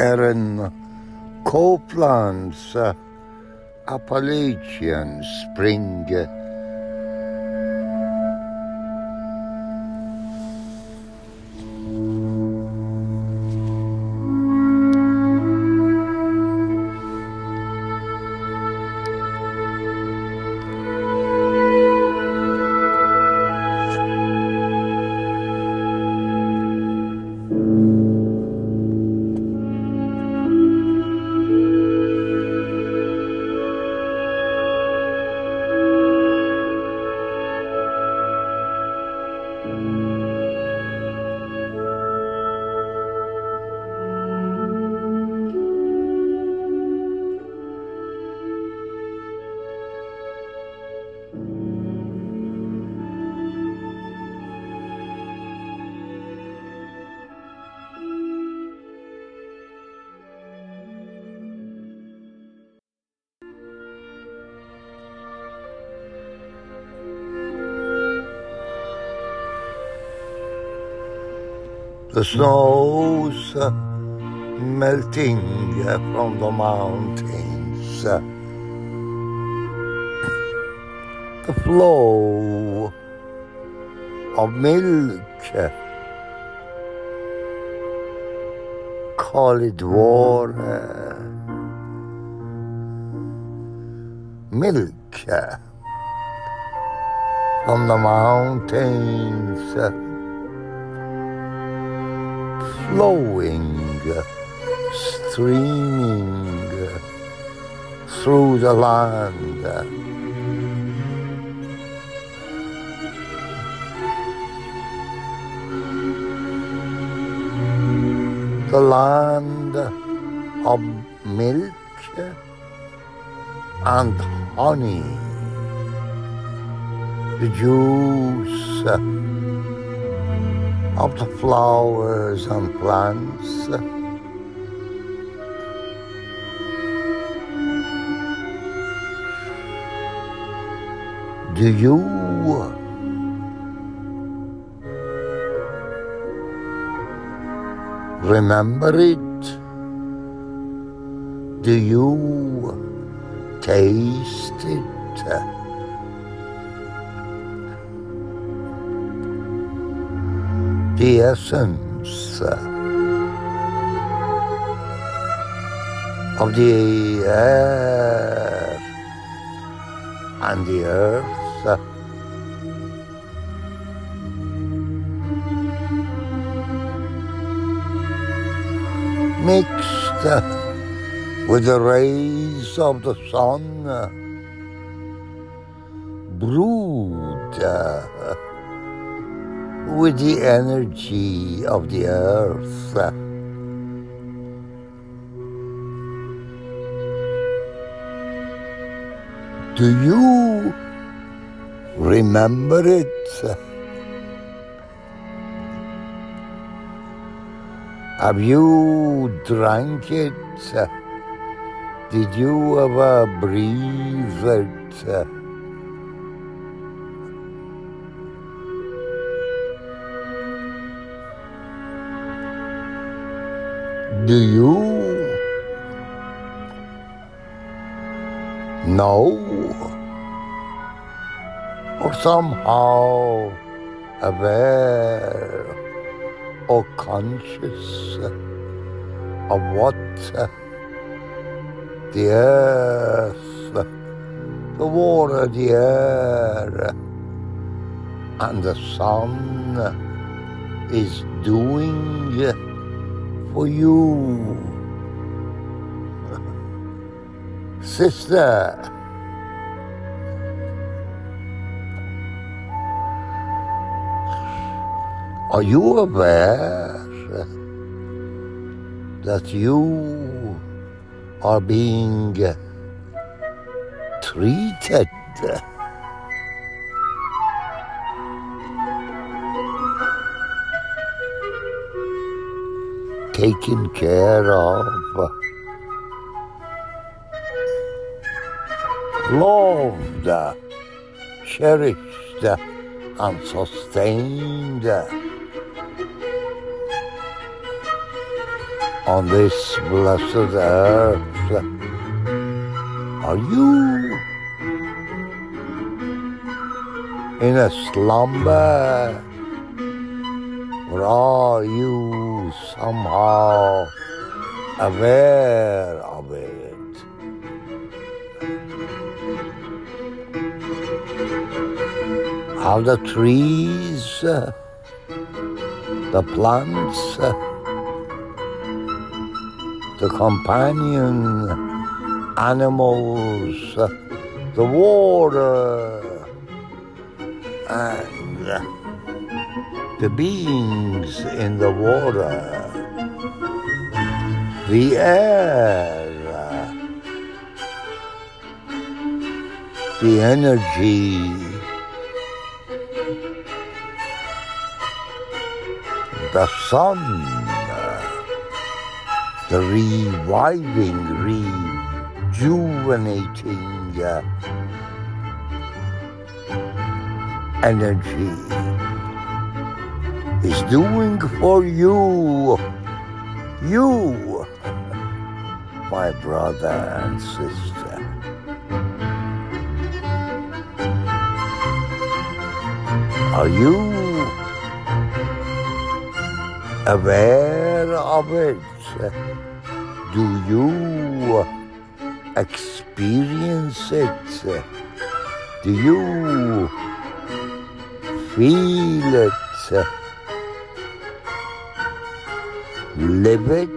Aaron Copland's Appalachian Spring. The snow's melting from the mountains. The flow of milk, cold water, milk from the mountains, flowing, streaming through the land. The land of milk and honey, the juice of the flowers and plants, do you remember it? Do you taste it? The essence of the air and the earth, mixed with the rays of the sun, brewed with the energy of the earth. Do you remember it? Have you drank it? Did you ever breathe it? Do you know or somehow aware or conscious of what the earth, the water, the air and the sun is doing for you, sister? Are you aware that you are being treated taken care of, loved, cherished, and sustained? on this blessed earth are you in a slumber, or are you somehow aware of it? How the trees, the plants, the companion animals, the water, and the beings in the water, the air, the energy, the sun, the reviving, rejuvenating energy is doing for you, my brother and sister. Are you aware of it? Do you experience it? Do you feel it? Live it?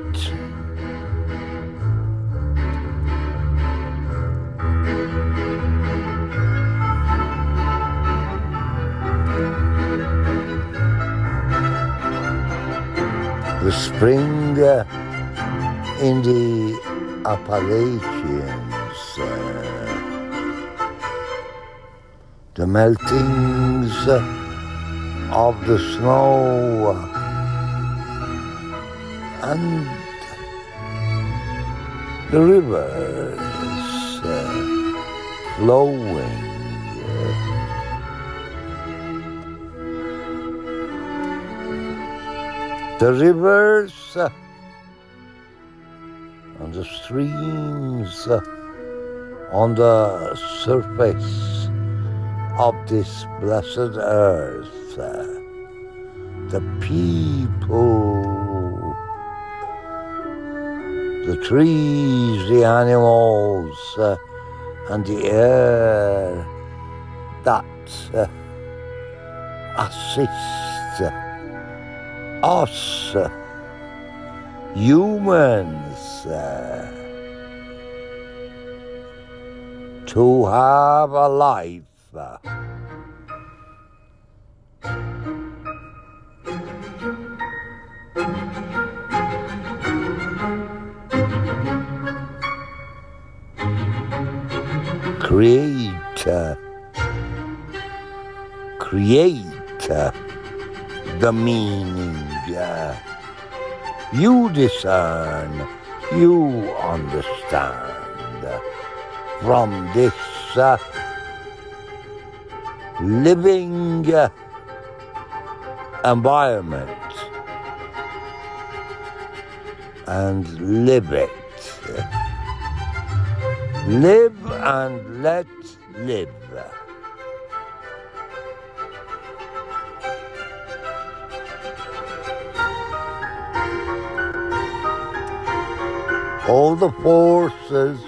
The spring in the Appalachians, the meltings of the snow, and the rivers flowing, the rivers and the streams on the surface of this blessed earth, the people, the trees, the animals, and the air that assists us humans to have a life. Create the meaning you discern, you understand from this living environment, and live it. Live and let live. All the forces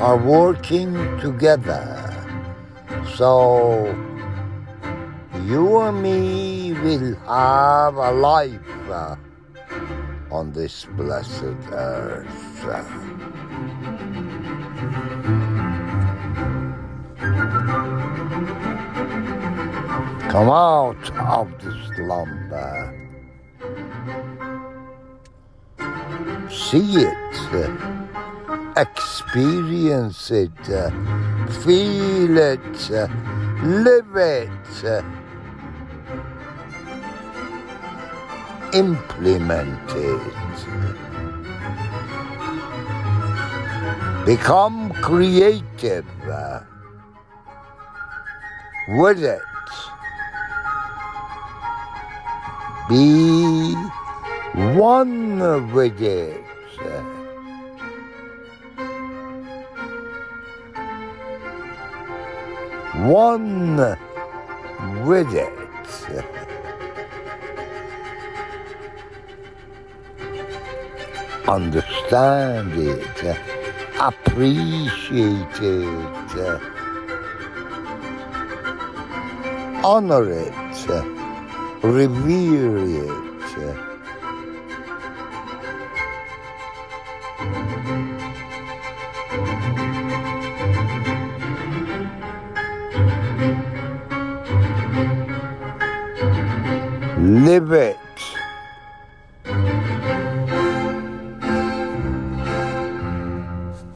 are working together, so you and me will have a life on this blessed earth. Come out of the slumber. See it, experience it, feel it, live it, implement it, become creative with it, be one wicket. One wicket. Understand it, appreciate it, honor it, revere it. Live it.